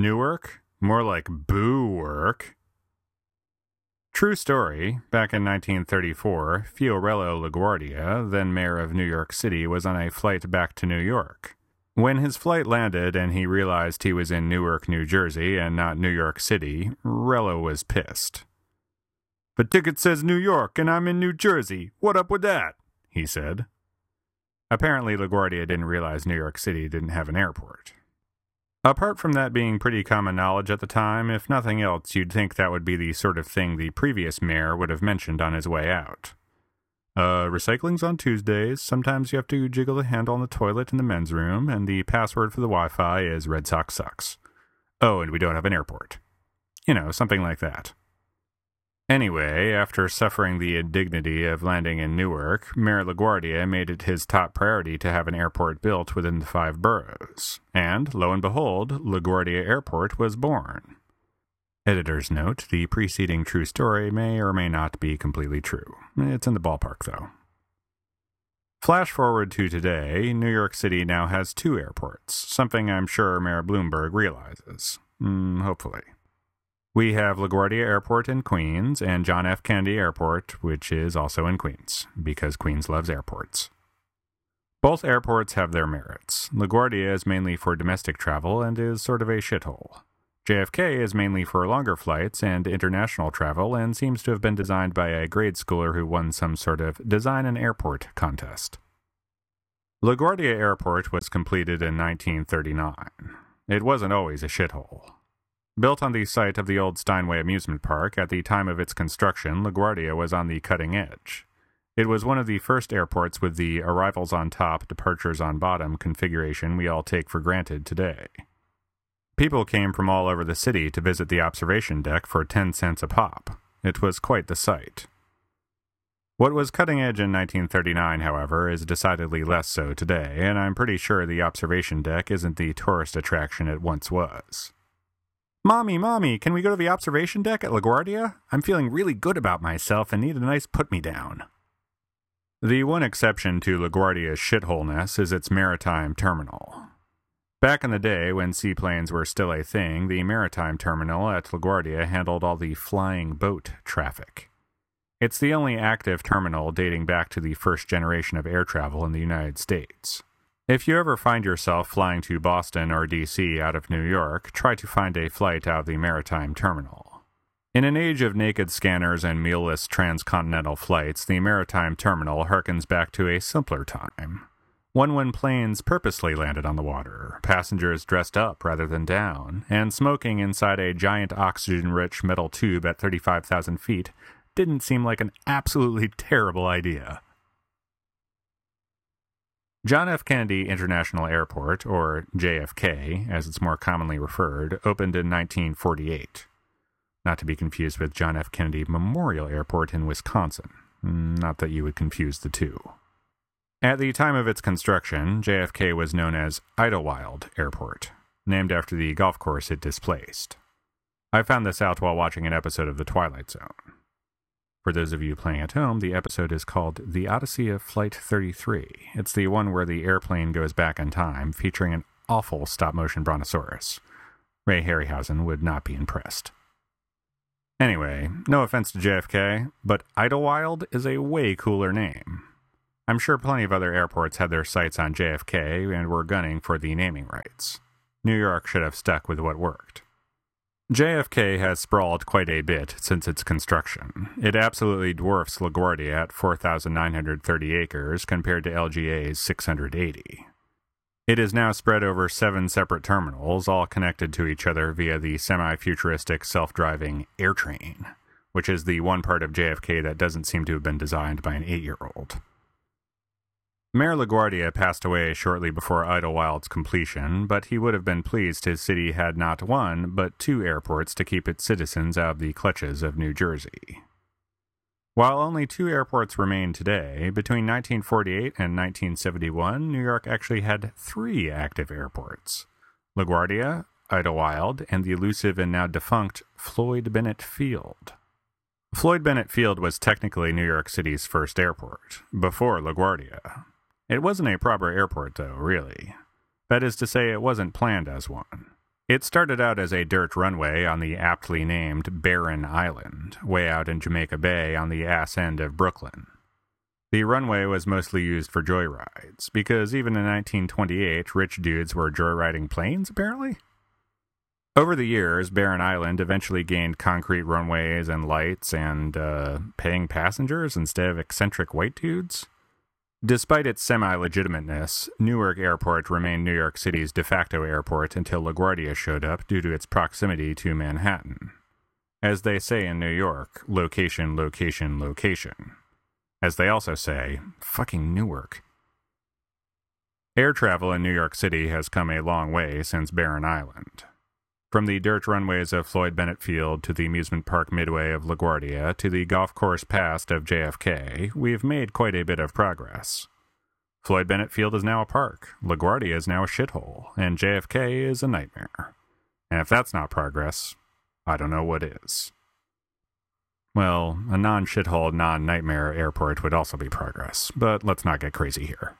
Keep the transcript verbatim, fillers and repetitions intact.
Newark? More like Boo-work. True story, back in nineteen thirty-four, Fiorello LaGuardia, then mayor of New York City, was on a flight back to New York. When his flight landed and he realized he was in Newark, New Jersey, and not New York City, Rello was pissed. "The ticket says New York, and I'm in New Jersey. What up with that?" he said. Apparently, LaGuardia didn't realize New York City didn't have an airport. Apart from that being pretty common knowledge at the time, if nothing else, you'd think that would be the sort of thing the previous mayor would have mentioned on his way out. Uh, recycling's on Tuesdays, sometimes you have to jiggle the handle on the toilet in the men's room, and the password for the Wi-Fi is Red Sox Sucks. Oh, and we don't have an airport. You know, something like that. Anyway, after suffering the indignity of landing in Newark, Mayor LaGuardia made it his top priority to have an airport built within the five boroughs. And, lo and behold, LaGuardia Airport was born. Editor's note, the preceding true story may or may not be completely true. It's in the ballpark, though. Flash forward to today, New York City now has two airports, something I'm sure Mayor Bloomberg realizes. Mm, hopefully. We have LaGuardia Airport in Queens and John F. Kennedy Airport, which is also in Queens, because Queens loves airports. Both airports have their merits. LaGuardia is mainly for domestic travel and is sort of a shithole. J F K is mainly for longer flights and international travel and seems to have been designed by a grade schooler who won some sort of design an airport contest. LaGuardia Airport was completed in nineteen thirty-nine. It wasn't always a shithole. Built on the site of the old Steinway Amusement Park, at the time of its construction, LaGuardia was on the cutting edge. It was one of the first airports with the arrivals on top, departures on bottom configuration we all take for granted today. People came from all over the city to visit the observation deck for ten cents a pop. It was quite the sight. What was cutting edge in nineteen thirty-nine, however, is decidedly less so today, and I'm pretty sure the observation deck isn't the tourist attraction it once was. "Mommy, Mommy, can we go to the observation deck at LaGuardia? I'm feeling really good about myself and need a nice put-me-down." The one exception to LaGuardia's shitholeness is its maritime terminal. Back in the day, when seaplanes were still a thing, the maritime terminal at LaGuardia handled all the flying boat traffic. It's the only active terminal dating back to the first generation of air travel in the United States. If you ever find yourself flying to Boston or D C out of New York, try to find a flight out of the maritime terminal. In an age of naked scanners and meal-less transcontinental flights, the maritime terminal harkens back to a simpler time. One when planes purposely landed on the water, passengers dressed up rather than down, and smoking inside a giant oxygen-rich metal tube at thirty-five thousand feet didn't seem like an absolutely terrible idea. John F. Kennedy International Airport, or J F K, as it's more commonly referred, opened in nineteen forty-eight. Not to be confused with John F. Kennedy Memorial Airport in Wisconsin. Not that you would confuse the two. At the time of its construction, J F K was known as Idlewild Airport, named after the golf course it displaced. I found this out while watching an episode of The Twilight Zone. For those of you playing at home, the episode is called The Odyssey of Flight thirty-three. It's the one where the airplane goes back in time, featuring an awful stop-motion brontosaurus. Ray Harryhausen would not be impressed. Anyway, no offense to J F K, but Idlewild is a way cooler name. I'm sure plenty of other airports had their sights on J F K and were gunning for the naming rights. New York should have stuck with what worked. J F K has sprawled quite a bit since its construction. It absolutely dwarfs LaGuardia at four thousand nine hundred thirty acres compared to L G A's six hundred eighty. It is now spread over seven separate terminals, all connected to each other via the semi-futuristic self-driving AirTrain, which is the one part of J F K that doesn't seem to have been designed by an eight-year-old. Mayor LaGuardia passed away shortly before Idlewild's completion, but he would have been pleased his city had not one, but two airports to keep its citizens out of the clutches of New Jersey. While only two airports remain today, between nineteen forty-eight and nineteen seventy-one, New York actually had three active airports: LaGuardia, Idlewild, and the elusive and now defunct Floyd Bennett Field. Floyd Bennett Field was technically New York City's first airport, before LaGuardia. It wasn't a proper airport, though, really. That is to say, it wasn't planned as one. It started out as a dirt runway on the aptly named Barren Island, way out in Jamaica Bay on the ass end of Brooklyn. The runway was mostly used for joyrides, because even in nineteen twenty-eight, rich dudes were joyriding planes, apparently. Over the years, Barren Island eventually gained concrete runways and lights and, uh, paying passengers instead of eccentric white dudes. Despite its semi-legitimateness, Newark Airport remained New York City's de facto airport until LaGuardia showed up due to its proximity to Manhattan. As they say in New York, location, location, location. As they also say, fucking Newark. Air travel in New York City has come a long way since Barren Island. From the dirt runways of Floyd Bennett Field to the amusement park midway of LaGuardia to the golf course past of J F K, we've made quite a bit of progress. Floyd Bennett Field is now a park, LaGuardia is now a shithole, and J F K is a nightmare. And if that's not progress, I don't know what is. Well, a non-shithole, non-nightmare airport would also be progress, but let's not get crazy here.